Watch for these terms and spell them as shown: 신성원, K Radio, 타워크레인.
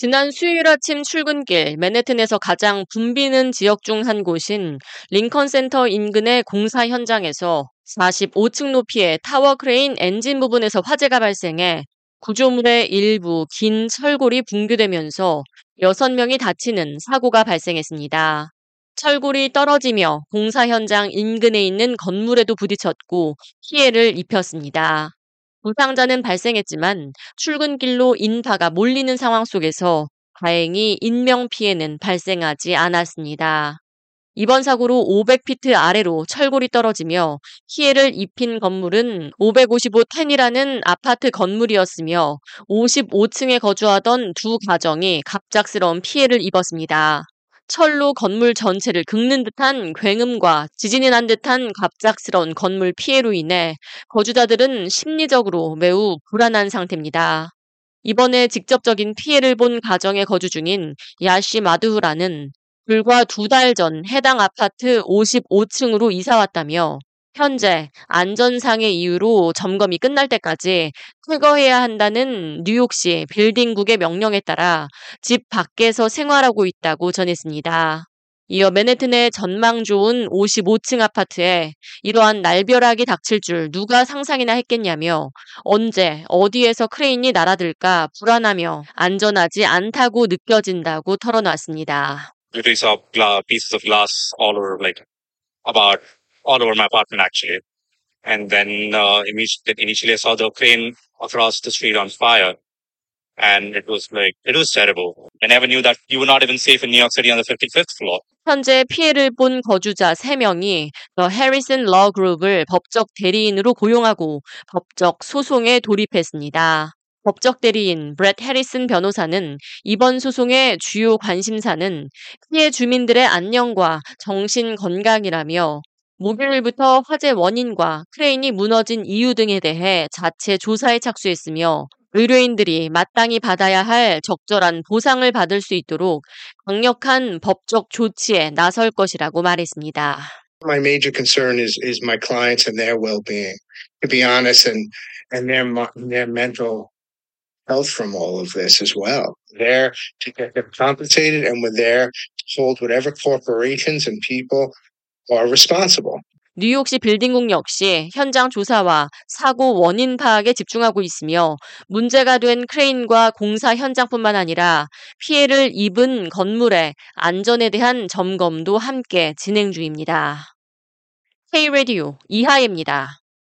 지난 수요일 아침 출근길 맨해튼에서 가장 붐비는 지역 중 한 곳인 링컨 센터 인근의 공사 현장에서 45층 높이의 타워크레인 엔진 부분에서 화재가 발생해 구조물의 일부 긴 철골이 붕괴되면서 6명이 다치는 사고가 발생했습니다. 철골이 떨어지며 공사 현장 인근에 있는 건물에도 부딪혔고 피해를 입혔습니다. 부상자는 발생했지만 출근길로 인파가 몰리는 상황 속에서 다행히 인명피해는 발생하지 않았습니다. 이번 사고로 500피트 아래로 철골이 떨어지며 피해를 입힌 건물은 555텐이라는 아파트 건물이었으며 55층에 거주하던 두 가정이 갑작스러운 피해를 입었습니다. 철로 건물 전체를 긁는 듯한 굉음과 지진이 난 듯한 갑작스러운 건물 피해로 인해 거주자들은 심리적으로 매우 불안한 상태입니다. 이번에 직접적인 피해를 본 가정에 거주 중인 야시 마두후라는 불과 2달 전 해당 아파트 55층으로 이사왔다며 현재 안전상의 이유로 점검이 끝날 때까지 퇴거해야 한다는 뉴욕시 빌딩국의 명령에 따라 집 밖에서 생활하고 있다고 전했습니다. 이어 맨해튼의 전망 좋은 55층 아파트에 이러한 날벼락이 닥칠 줄 누가 상상이나 했겠냐며 언제 어디에서 크레인이 날아들까 불안하며 안전하지 않다고 느껴진다고 털어놨습니다. All over my apartment actually, and then initially I saw the crane across the street on fire, and it was terrible. I never knew that you were not even safe in New York City on the 55th floor. 현재 피해를 본 거주자 3명이 The Harrison Law Group을 법적 대리인으로 고용하고 법적 소송에 돌입했습니다. 법적 대리인 브렛 해리슨 변호사는 이번 소송의 주요 관심사는 피해 주민들의 안녕과 정신 건강이라며 목요일부터 화재 원인과 크레인이 무너진 이유 등에 대해 자체 조사에 착수했으며 의뢰인들이 마땅히 받아야 할 적절한 보상을 받을 수 있도록 강력한 법적 조치에 나설 것이라고 말했습니다. My major concern is my clients and their well-being. To be honest, and their mental health from all of this as well. They're to get them compensated, and we're there to hold whatever corporations and people. 뉴욕시 빌딩국 역시 현장 조사와 사고 원인 파악에 집중하고 있으며 문제가 된 크레인과 공사 현장뿐만 아니라 피해를 입은 건물의 안전에 대한 점검도 함께 진행 중입니다. K Radio 이하예입니다.